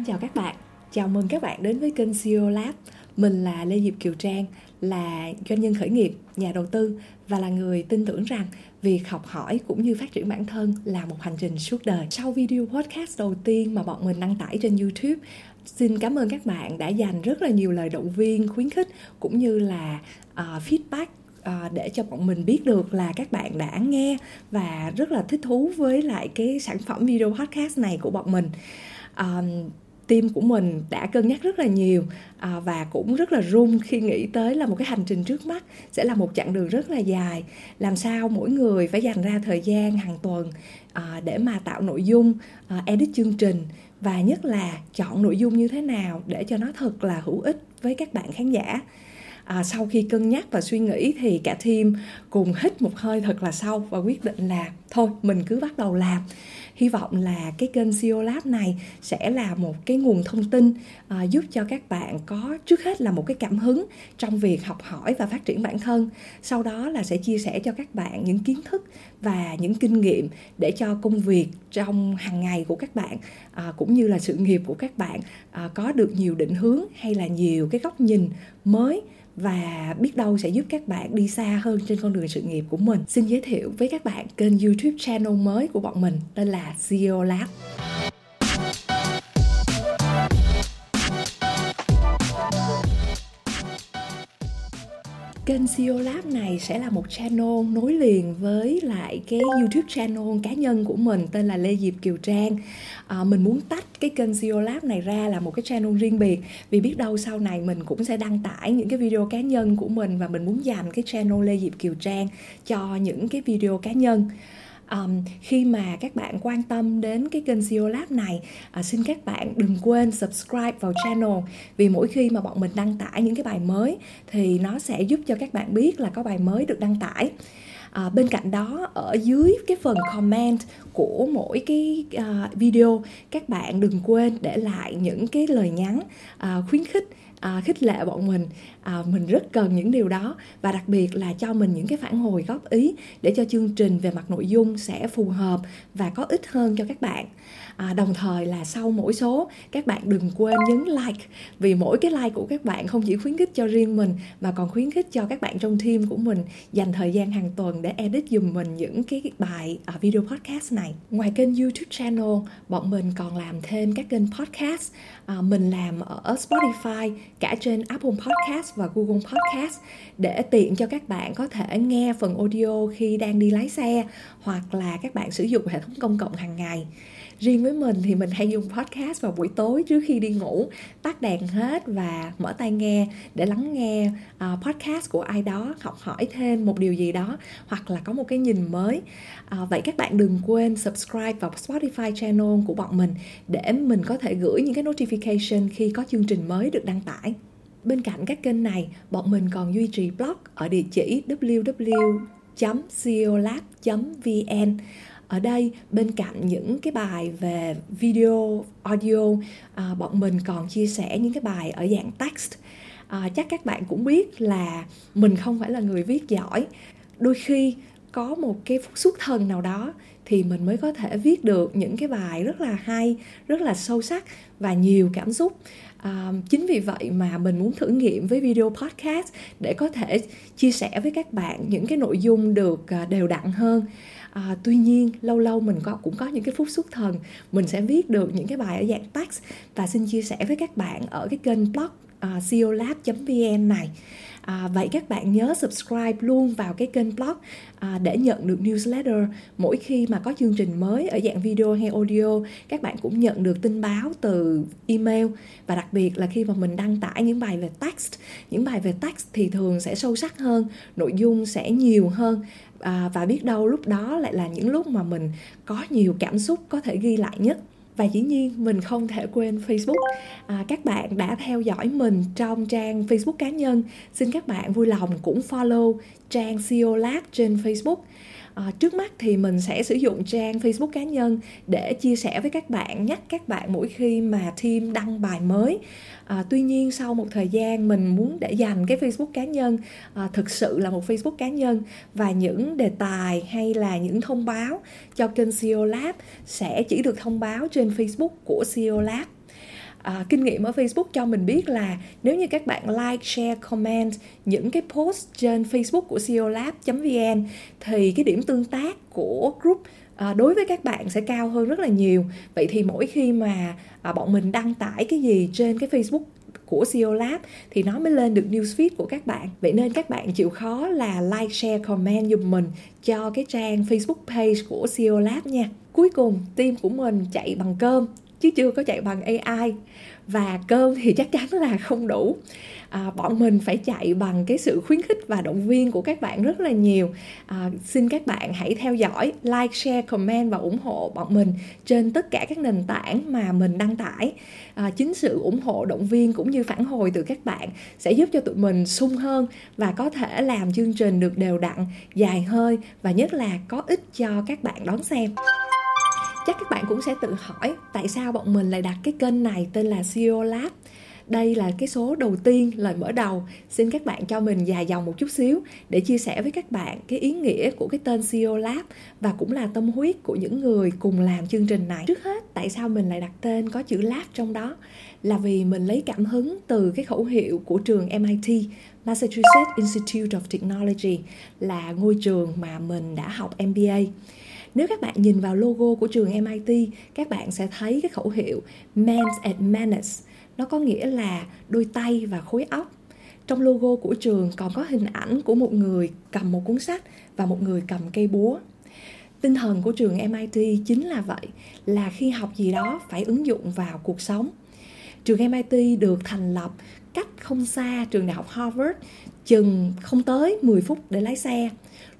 Xin chào các bạn, chào mừng các bạn đến với kênh CEO Lab. Mình là Lê Diệp Kiều Trang, là doanh nhân khởi nghiệp, nhà đầu tư và là người tin tưởng rằng việc học hỏi cũng như phát triển bản thân là một hành trình suốt đời. Sau video podcast đầu tiên mà bọn mình đăng tải trên YouTube, xin cảm ơn các bạn đã dành rất là nhiều lời động viên, khuyến khích cũng như là feedback để cho bọn mình biết được là các bạn đã nghe và rất là thích thú với lại cái sản phẩm video podcast này của bọn mình. Team của mình đã cân nhắc rất là nhiều và cũng rất là run khi nghĩ tới là một cái hành trình trước mắt sẽ là một chặng đường rất là dài. Làm sao mỗi người phải dành ra thời gian hàng tuần để mà tạo nội dung, edit chương trình và nhất là chọn nội dung như thế nào để cho nó thật là hữu ích với các bạn khán giả. Sau khi cân nhắc và suy nghĩ thì cả team cùng hít một hơi thật là sâu và quyết định là thôi mình cứ bắt đầu làm. Hy vọng là cái kênh CEO Lab này sẽ là một cái nguồn thông tin giúp cho các bạn có trước hết là một cái cảm hứng trong việc học hỏi và phát triển bản thân. Sau đó là sẽ chia sẻ cho các bạn những kiến thức và những kinh nghiệm để cho công việc trong hàng ngày của các bạn cũng như là sự nghiệp của các bạn có được nhiều định hướng hay là nhiều cái góc nhìn mới và biết đâu sẽ giúp các bạn đi xa hơn trên con đường sự nghiệp của mình. Xin giới thiệu với các bạn kênh YouTube channel mới của bọn mình tên là CEO Lab. Kênh CEO Lab này sẽ là một channel nối liền với lại cái YouTube channel cá nhân của mình tên là Lê Diệp Kiều Trang. Mình muốn tách cái kênh CEO Lab này ra là một cái channel riêng biệt vì biết đâu sau này mình cũng sẽ đăng tải những cái video cá nhân của mình và mình muốn dành cái channel Lê Diệp Kiều Trang cho những cái video cá nhân. Khi mà các bạn quan tâm đến cái kênh CEO Lab này, xin các bạn đừng quên subscribe vào channel vì mỗi khi mà bọn mình đăng tải những cái bài mới thì nó sẽ giúp cho các bạn biết là có bài mới được đăng tải. Bên cạnh đó, ở dưới cái phần comment của mỗi cái video, các bạn đừng quên để lại những cái lời nhắn khuyến khích, khích lệ bọn mình. Mình rất cần những điều đó và đặc biệt là cho mình những cái phản hồi góp ý để cho chương trình về mặt nội dung sẽ phù hợp và có ích hơn cho các bạn. Đồng thời là sau mỗi số, các bạn đừng quên nhấn like vì mỗi cái like của các bạn không chỉ khuyến khích cho riêng mình mà còn khuyến khích cho các bạn trong team của mình dành thời gian hàng tuần để edit giùm mình những cái bài video podcast này. Ngoài kênh YouTube channel, bọn mình còn làm thêm các kênh podcast. Mình làm ở Spotify, cả trên Apple Podcast và Google Podcast để tiện cho các bạn có thể nghe phần audio khi đang đi lái xe hoặc là các bạn sử dụng hệ thống công cộng hàng ngày. Riêng với mình thì mình hay dùng podcast vào buổi tối trước khi đi ngủ, tắt đèn hết và mở tai nghe để lắng nghe podcast của ai đó, học hỏi thêm một điều gì đó hoặc là có một cái nhìn mới. Vậy các bạn đừng quên subscribe vào Spotify channel của bọn mình để mình có thể gửi những cái notification khi có chương trình mới được đăng tải. Bên cạnh các kênh này, bọn mình còn duy trì blog ở địa chỉ www.ceolab.vn. Ở đây, bên cạnh những cái bài về video, audio, bọn mình còn chia sẻ những cái bài ở dạng text. Chắc các bạn cũng biết là mình không phải là người viết giỏi. Đôi khi có một cái phút xuất thần nào đó thì mình mới có thể viết được những cái bài rất là hay, rất là sâu sắc và nhiều cảm xúc. Chính vì vậy mà mình muốn thử nghiệm với video podcast để có thể chia sẻ với các bạn những cái nội dung được đều đặn hơn. Tuy nhiên lâu lâu mình cũng có những cái phút xuất thần, mình sẽ viết được những cái bài ở dạng text và xin chia sẻ với các bạn ở cái kênh blog ceolab.vn này. Vậy các bạn nhớ subscribe luôn vào cái kênh blog để nhận được newsletter. Mỗi khi mà có chương trình mới ở dạng video hay audio, các bạn cũng nhận được tin báo từ email. Và đặc biệt là khi mà mình đăng tải những bài về text, những bài về text thì thường sẽ sâu sắc hơn, nội dung sẽ nhiều hơn. Và biết đâu lúc đó lại là những lúc mà mình có nhiều cảm xúc có thể ghi lại nhất. Và dĩ nhiên mình không thể quên Facebook. Các bạn đã theo dõi mình trong trang Facebook cá nhân, xin các bạn vui lòng cũng follow trang CEO Lab trên Facebook. Trước mắt thì mình sẽ sử dụng trang Facebook cá nhân để chia sẻ với các bạn, nhắc các bạn mỗi khi mà team đăng bài mới. Tuy nhiên sau một thời gian mình muốn để dành cái Facebook cá nhân thực sự là một Facebook cá nhân và những đề tài hay là những thông báo cho kênh CEO Lab sẽ chỉ được thông báo trên Facebook của CEO Lab. kinh nghiệm ở Facebook cho mình biết là nếu như các bạn like, share, comment những cái post trên Facebook của CEO Lab.vn thì cái điểm tương tác của group đối với các bạn sẽ cao hơn rất là nhiều. Vậy thì mỗi khi mà bọn mình đăng tải cái gì trên cái Facebook của CEO Lab thì nó mới lên được newsfeed của các bạn. Vậy nên các bạn chịu khó là like, share, comment giùm mình cho cái trang Facebook page của CEO Lab nha. Cuối cùng, team của mình chạy bằng cơm chứ chưa có chạy bằng AI. Và cơm thì chắc chắn là không đủ. Bọn mình phải chạy bằng cái sự khuyến khích và động viên của các bạn rất là nhiều. Xin các bạn hãy theo dõi, like, share, comment và ủng hộ bọn mình trên tất cả các nền tảng mà mình đăng tải. Chính sự ủng hộ, động viên cũng như phản hồi từ các bạn sẽ giúp cho tụi mình sung hơn và có thể làm chương trình được đều đặn, dài hơi và nhất là có ích cho các bạn đón xem. Chắc các bạn cũng sẽ tự hỏi tại sao bọn mình lại đặt cái kênh này tên là CEO Lab. Đây là cái số đầu tiên, lời mở đầu. Xin các bạn cho mình dài dòng một chút xíu để chia sẻ với các bạn cái ý nghĩa của cái tên CEO Lab và cũng là tâm huyết của những người cùng làm chương trình này. Trước hết, tại sao mình lại đặt tên có chữ Lab trong đó? Là vì mình lấy cảm hứng từ cái khẩu hiệu của trường MIT, Massachusetts Institute of Technology, là ngôi trường mà mình đã học MBA. Nếu các bạn nhìn vào logo của trường MIT, các bạn sẽ thấy cái khẩu hiệu Mens et Manus. Nó có nghĩa là đôi tay và khối óc. Trong logo của trường còn có hình ảnh của một người cầm một cuốn sách và một người cầm cây búa. Tinh thần của trường MIT chính là vậy, là khi học gì đó phải ứng dụng vào cuộc sống. Trường MIT được thành lập cách không xa trường đại học Harvard, chừng không tới 10 phút để lái xe.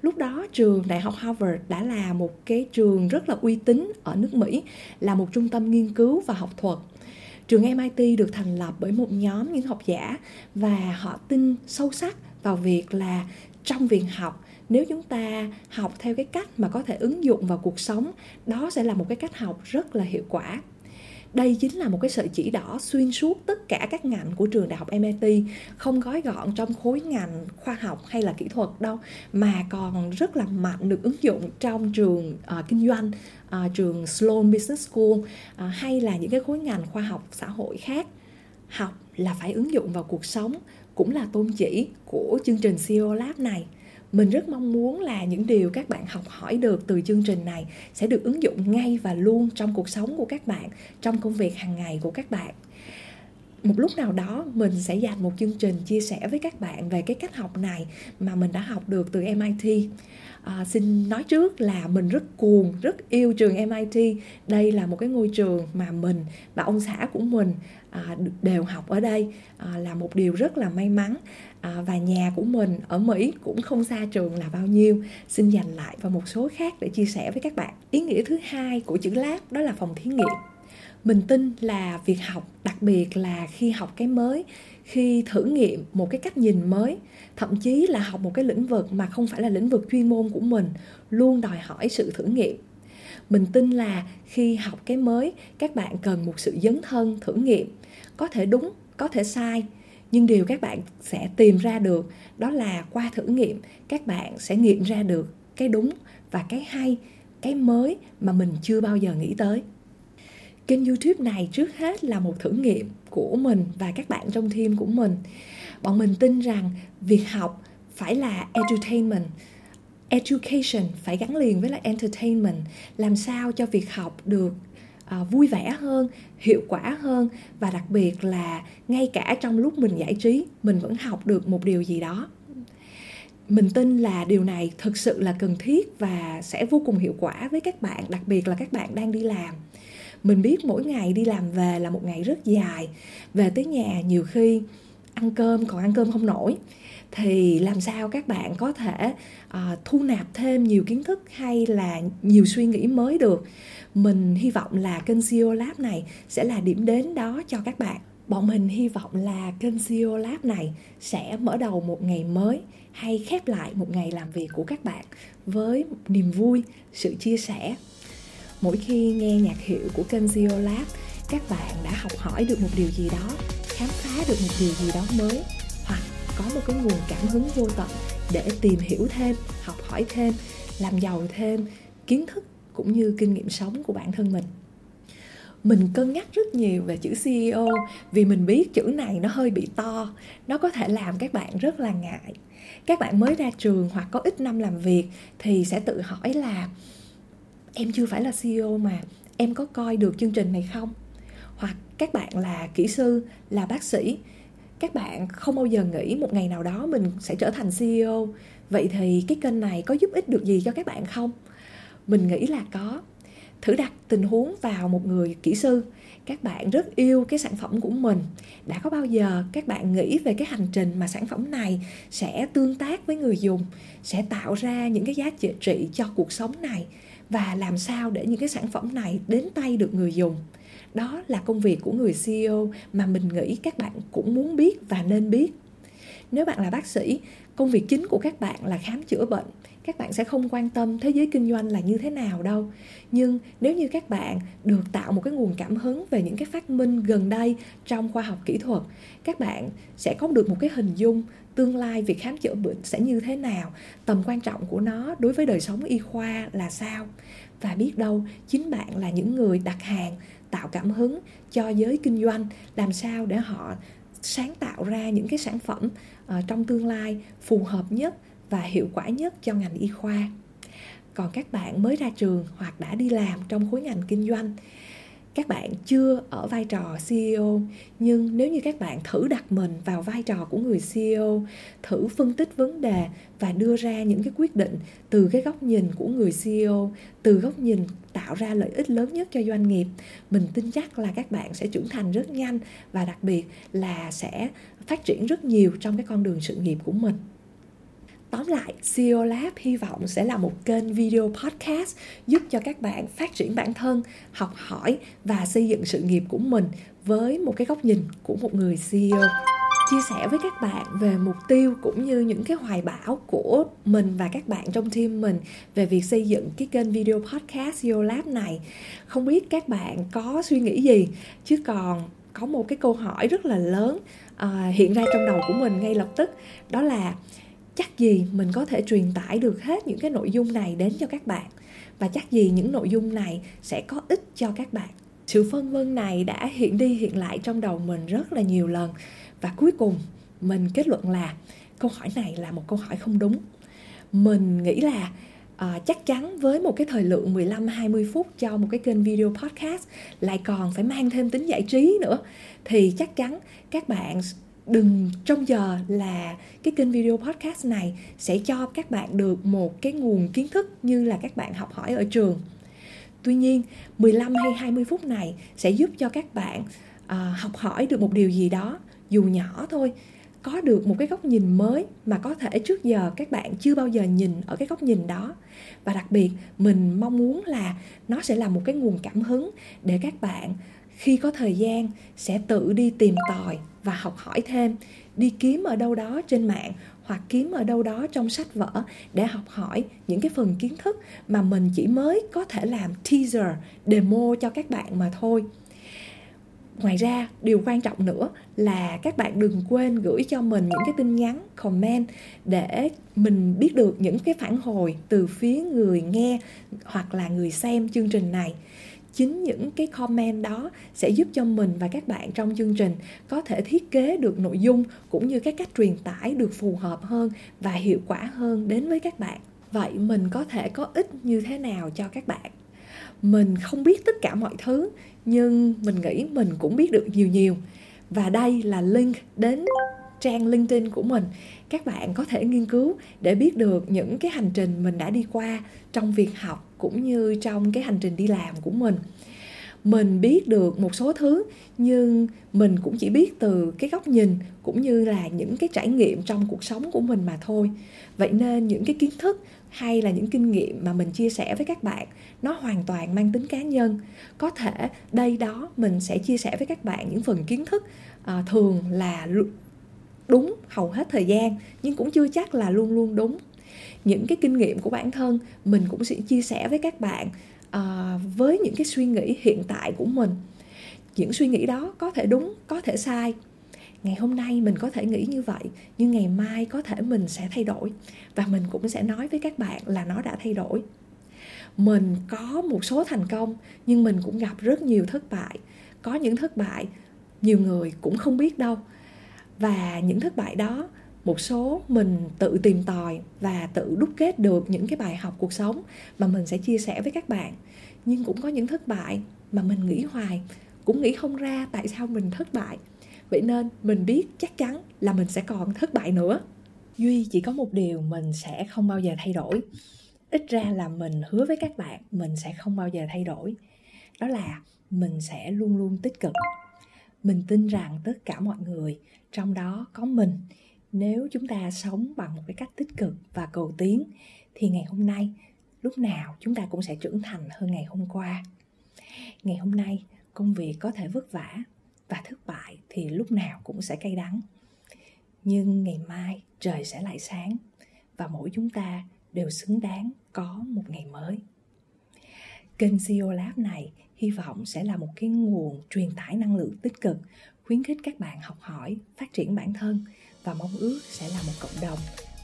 Lúc đó trường đại học Harvard đã là một cái trường rất là uy tín ở nước Mỹ, là một trung tâm nghiên cứu và học thuật. Trường MIT được thành lập bởi một nhóm những học giả và họ tin sâu sắc vào việc là trong việc học, nếu chúng ta học theo cái cách mà có thể ứng dụng vào cuộc sống, đó sẽ là một cái cách học rất là hiệu quả. Đây chính là một cái sợi chỉ đỏ xuyên suốt tất cả các ngành của trường đại học MIT, không gói gọn trong khối ngành khoa học hay là kỹ thuật đâu, mà còn rất là mạnh được ứng dụng trong trường kinh doanh, trường Sloan Business School hay là những cái khối ngành khoa học xã hội khác. Học là phải ứng dụng vào cuộc sống, cũng là tôn chỉ của chương trình CEO Lab này. Mình rất mong muốn là những điều các bạn học hỏi được từ chương trình này sẽ được ứng dụng ngay và luôn trong cuộc sống của các bạn, trong công việc hàng ngày của các bạn. Một lúc nào đó mình sẽ dành một chương trình chia sẻ với các bạn về cái cách học này mà mình đã học được từ MIT. Xin nói trước là mình rất cuồng, rất yêu trường MIT. Đây là một cái ngôi trường mà mình và ông xã của mình đều học ở đây, là một điều rất là may mắn. Và nhà của mình ở Mỹ cũng không xa trường là bao nhiêu. Xin dành lại vào một số khác để chia sẻ với các bạn. Ý nghĩa thứ hai của chữ Lab đó là phòng thí nghiệm. Mình tin là việc học, đặc biệt là khi học cái mới, khi thử nghiệm một cái cách nhìn mới, thậm chí là học một cái lĩnh vực mà không phải là lĩnh vực chuyên môn của mình, luôn đòi hỏi sự thử nghiệm. Mình tin là khi học cái mới, các bạn cần một sự dấn thân thử nghiệm. Có thể đúng, có thể sai, nhưng điều các bạn sẽ tìm ra được đó là qua thử nghiệm, các bạn sẽ nghiệm ra được cái đúng và cái hay, cái mới mà mình chưa bao giờ nghĩ tới. Kênh YouTube này trước hết là một thử nghiệm của mình và các bạn trong team của mình. Bọn mình tin rằng việc học phải là entertainment. Education phải gắn liền với là entertainment. Làm sao cho việc học được vui vẻ hơn, hiệu quả hơn và đặc biệt là ngay cả trong lúc mình giải trí, mình vẫn học được một điều gì đó. Mình tin là điều này thực sự là cần thiết và sẽ vô cùng hiệu quả với các bạn, đặc biệt là các bạn đang đi làm. Mình biết mỗi ngày đi làm về là một ngày rất dài. Về tới nhà nhiều khi ăn cơm còn ăn cơm không nổi. Thì làm sao các bạn có thể thu nạp thêm nhiều kiến thức hay là nhiều suy nghĩ mới được. Mình hy vọng là kênh CEO Lab này sẽ là điểm đến đó cho các bạn. Bọn mình hy vọng là kênh CEO Lab này sẽ mở đầu một ngày mới hay khép lại một ngày làm việc của các bạn với niềm vui, sự chia sẻ. Mỗi khi nghe nhạc hiệu của kênh CEO Lab, các bạn đã học hỏi được một điều gì đó, khám phá được một điều gì đó mới hoặc có một cái nguồn cảm hứng vô tận để tìm hiểu thêm, học hỏi thêm, làm giàu thêm kiến thức cũng như kinh nghiệm sống của bản thân mình. mình cân nhắc rất nhiều về chữ CEO, vì mình biết chữ này nó hơi bị to, nó có thể làm các bạn rất là ngại. Các bạn mới ra trường hoặc có ít năm làm việc thì sẽ tự hỏi là em chưa phải là CEO mà em có coi được chương trình này không? Hoặc các bạn là kỹ sư, là bác sĩ, các bạn không bao giờ nghĩ một ngày nào đó mình sẽ trở thành CEO. Vậy thì cái kênh này có giúp ích được gì cho các bạn không? Mình nghĩ là có. Thử đặt tình huống vào một người kỹ sư. Các bạn rất yêu cái sản phẩm của mình. Đã có bao giờ các bạn nghĩ về cái hành trình mà sản phẩm này sẽ tương tác với người dùng, sẽ tạo ra những cái giá trị cho cuộc sống này, và làm sao để những cái sản phẩm này đến tay được người dùng? Đó là công việc của người CEO mà mình nghĩ các bạn cũng muốn biết và nên biết. Nếu bạn là bác sĩ, công việc chính của các bạn là khám chữa bệnh. Các bạn sẽ không quan tâm thế giới kinh doanh là như thế nào đâu. Nhưng nếu như các bạn được tạo một cái nguồn cảm hứng về những cái phát minh gần đây trong khoa học kỹ thuật, các bạn sẽ có được một cái hình dung tương lai việc khám chữa bệnh sẽ như thế nào, tầm quan trọng của nó đối với đời sống y khoa là sao. Và biết đâu chính bạn là những người đặt hàng, tạo cảm hứng cho giới kinh doanh làm sao để họ sáng tạo ra những cái sản phẩm trong tương lai phù hợp nhất và hiệu quả nhất cho ngành y khoa. Còn các bạn mới ra trường hoặc đã đi làm trong khối ngành kinh doanh, các bạn chưa ở vai trò CEO, nhưng nếu như các bạn thử đặt mình vào vai trò của người CEO, thử phân tích vấn đề và đưa ra những cái quyết định từ cái góc nhìn của người CEO, từ góc nhìn tạo ra lợi ích lớn nhất cho doanh nghiệp, mình tin chắc là các bạn sẽ trưởng thành rất nhanh và đặc biệt là sẽ phát triển rất nhiều trong cái con đường sự nghiệp của mình. Tóm lại, CEO Lab hy vọng sẽ là một kênh video podcast giúp cho các bạn phát triển bản thân, học hỏi và xây dựng sự nghiệp của mình với một cái góc nhìn của một người CEO. Chia sẻ với các bạn về mục tiêu cũng như những cái hoài bão của mình và các bạn trong team mình về việc xây dựng cái kênh video podcast CEO Lab này. Không biết các bạn có suy nghĩ gì, chứ còn có một cái câu hỏi rất là lớn hiện ra trong đầu của mình ngay lập tức, đó là chắc gì mình có thể truyền tải được hết những cái nội dung này đến cho các bạn, và chắc gì những nội dung này sẽ có ích cho các bạn. Sự phân vân này đã hiện đi hiện lại trong đầu mình rất là nhiều lần, và cuối cùng mình kết luận là câu hỏi này là một câu hỏi không đúng. Mình nghĩ là chắc chắn với một cái thời lượng 15-20 phút cho một cái kênh video podcast, lại còn phải mang thêm tính giải trí nữa, thì chắc chắn các bạn đừng trông chờ là cái kênh video podcast này sẽ cho các bạn được một cái nguồn kiến thức như là các bạn học hỏi ở trường. Tuy nhiên, 15 hay 20 phút này sẽ giúp cho các bạn học hỏi được một điều gì đó, dù nhỏ thôi, có được một cái góc nhìn mới mà có thể trước giờ các bạn chưa bao giờ nhìn ở cái góc nhìn đó. Và đặc biệt, mình mong muốn là nó sẽ là một cái nguồn cảm hứng để các bạn khi có thời gian sẽ tự đi tìm tòi và học hỏi thêm, đi kiếm ở đâu đó trên mạng hoặc kiếm ở đâu đó trong sách vở để học hỏi những cái phần kiến thức mà mình chỉ mới có thể làm teaser, demo cho các bạn mà thôi. Ngoài ra, điều quan trọng nữa là các bạn đừng quên gửi cho mình những cái tin nhắn, comment để mình biết được những cái phản hồi từ phía người nghe hoặc là người xem chương trình này. Chính những cái comment đó sẽ giúp cho mình và các bạn trong chương trình có thể thiết kế được nội dung cũng như các cách truyền tải được phù hợp hơn và hiệu quả hơn đến với các bạn. Vậy mình có thể có ích như thế nào cho các bạn? Mình không biết tất cả mọi thứ, nhưng mình nghĩ mình cũng biết được nhiều. Và đây là link đến trang LinkedIn của mình. Các bạn có thể nghiên cứu để biết được những cái hành trình mình đã đi qua trong việc học cũng như trong cái hành trình đi làm của mình. Mình biết được một số thứ, nhưng mình cũng chỉ biết từ cái góc nhìn cũng như là những cái trải nghiệm trong cuộc sống của mình mà thôi. Vậy nên những cái kiến thức hay là những kinh nghiệm mà mình chia sẻ với các bạn, nó hoàn toàn mang tính cá nhân. Có thể đây đó mình sẽ chia sẻ với các bạn những phần kiến thức thường là đúng hầu hết thời gian, nhưng cũng chưa chắc là luôn luôn đúng. Những cái kinh nghiệm của bản thân mình cũng sẽ chia sẻ với các bạn với những cái suy nghĩ hiện tại của mình. Những suy nghĩ đó có thể đúng, có thể sai. Ngày hôm nay mình có thể nghĩ như vậy, nhưng ngày mai có thể mình sẽ thay đổi, và mình cũng sẽ nói với các bạn là nó đã thay đổi. mình có một số thành công nhưng mình cũng gặp rất nhiều thất bại. Có những thất bại nhiều người cũng không biết đâu. Và những thất bại đó, một số mình tự tìm tòi và tự đúc kết được những cái bài học cuộc sống mà mình sẽ chia sẻ với các bạn. Nhưng cũng có những thất bại mà mình nghĩ hoài, cũng nghĩ không ra tại sao mình thất bại. Vậy nên mình biết chắc chắn là mình sẽ còn thất bại nữa. Duy chỉ có một điều mình sẽ không bao giờ thay đổi. Ít ra là mình hứa với các bạn mình sẽ không bao giờ thay đổi. Đó là mình sẽ luôn luôn tích cực. Mình tin rằng tất cả mọi người, trong đó có mình, nếu chúng ta sống bằng một cái cách tích cực và cầu tiến thì ngày hôm nay, lúc nào chúng ta cũng sẽ trưởng thành hơn ngày hôm qua. Ngày hôm nay, công việc có thể vất vả và thất bại thì lúc nào cũng sẽ cay đắng. Nhưng ngày mai trời sẽ lại sáng và mỗi chúng ta đều xứng đáng có một ngày mới. Kênh CEO Lab này hy vọng sẽ là một cái nguồn truyền tải năng lượng tích cực, khuyến khích các bạn học hỏi, phát triển bản thân và mong ước sẽ là một cộng đồng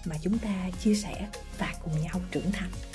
mà chúng ta chia sẻ và cùng nhau trưởng thành.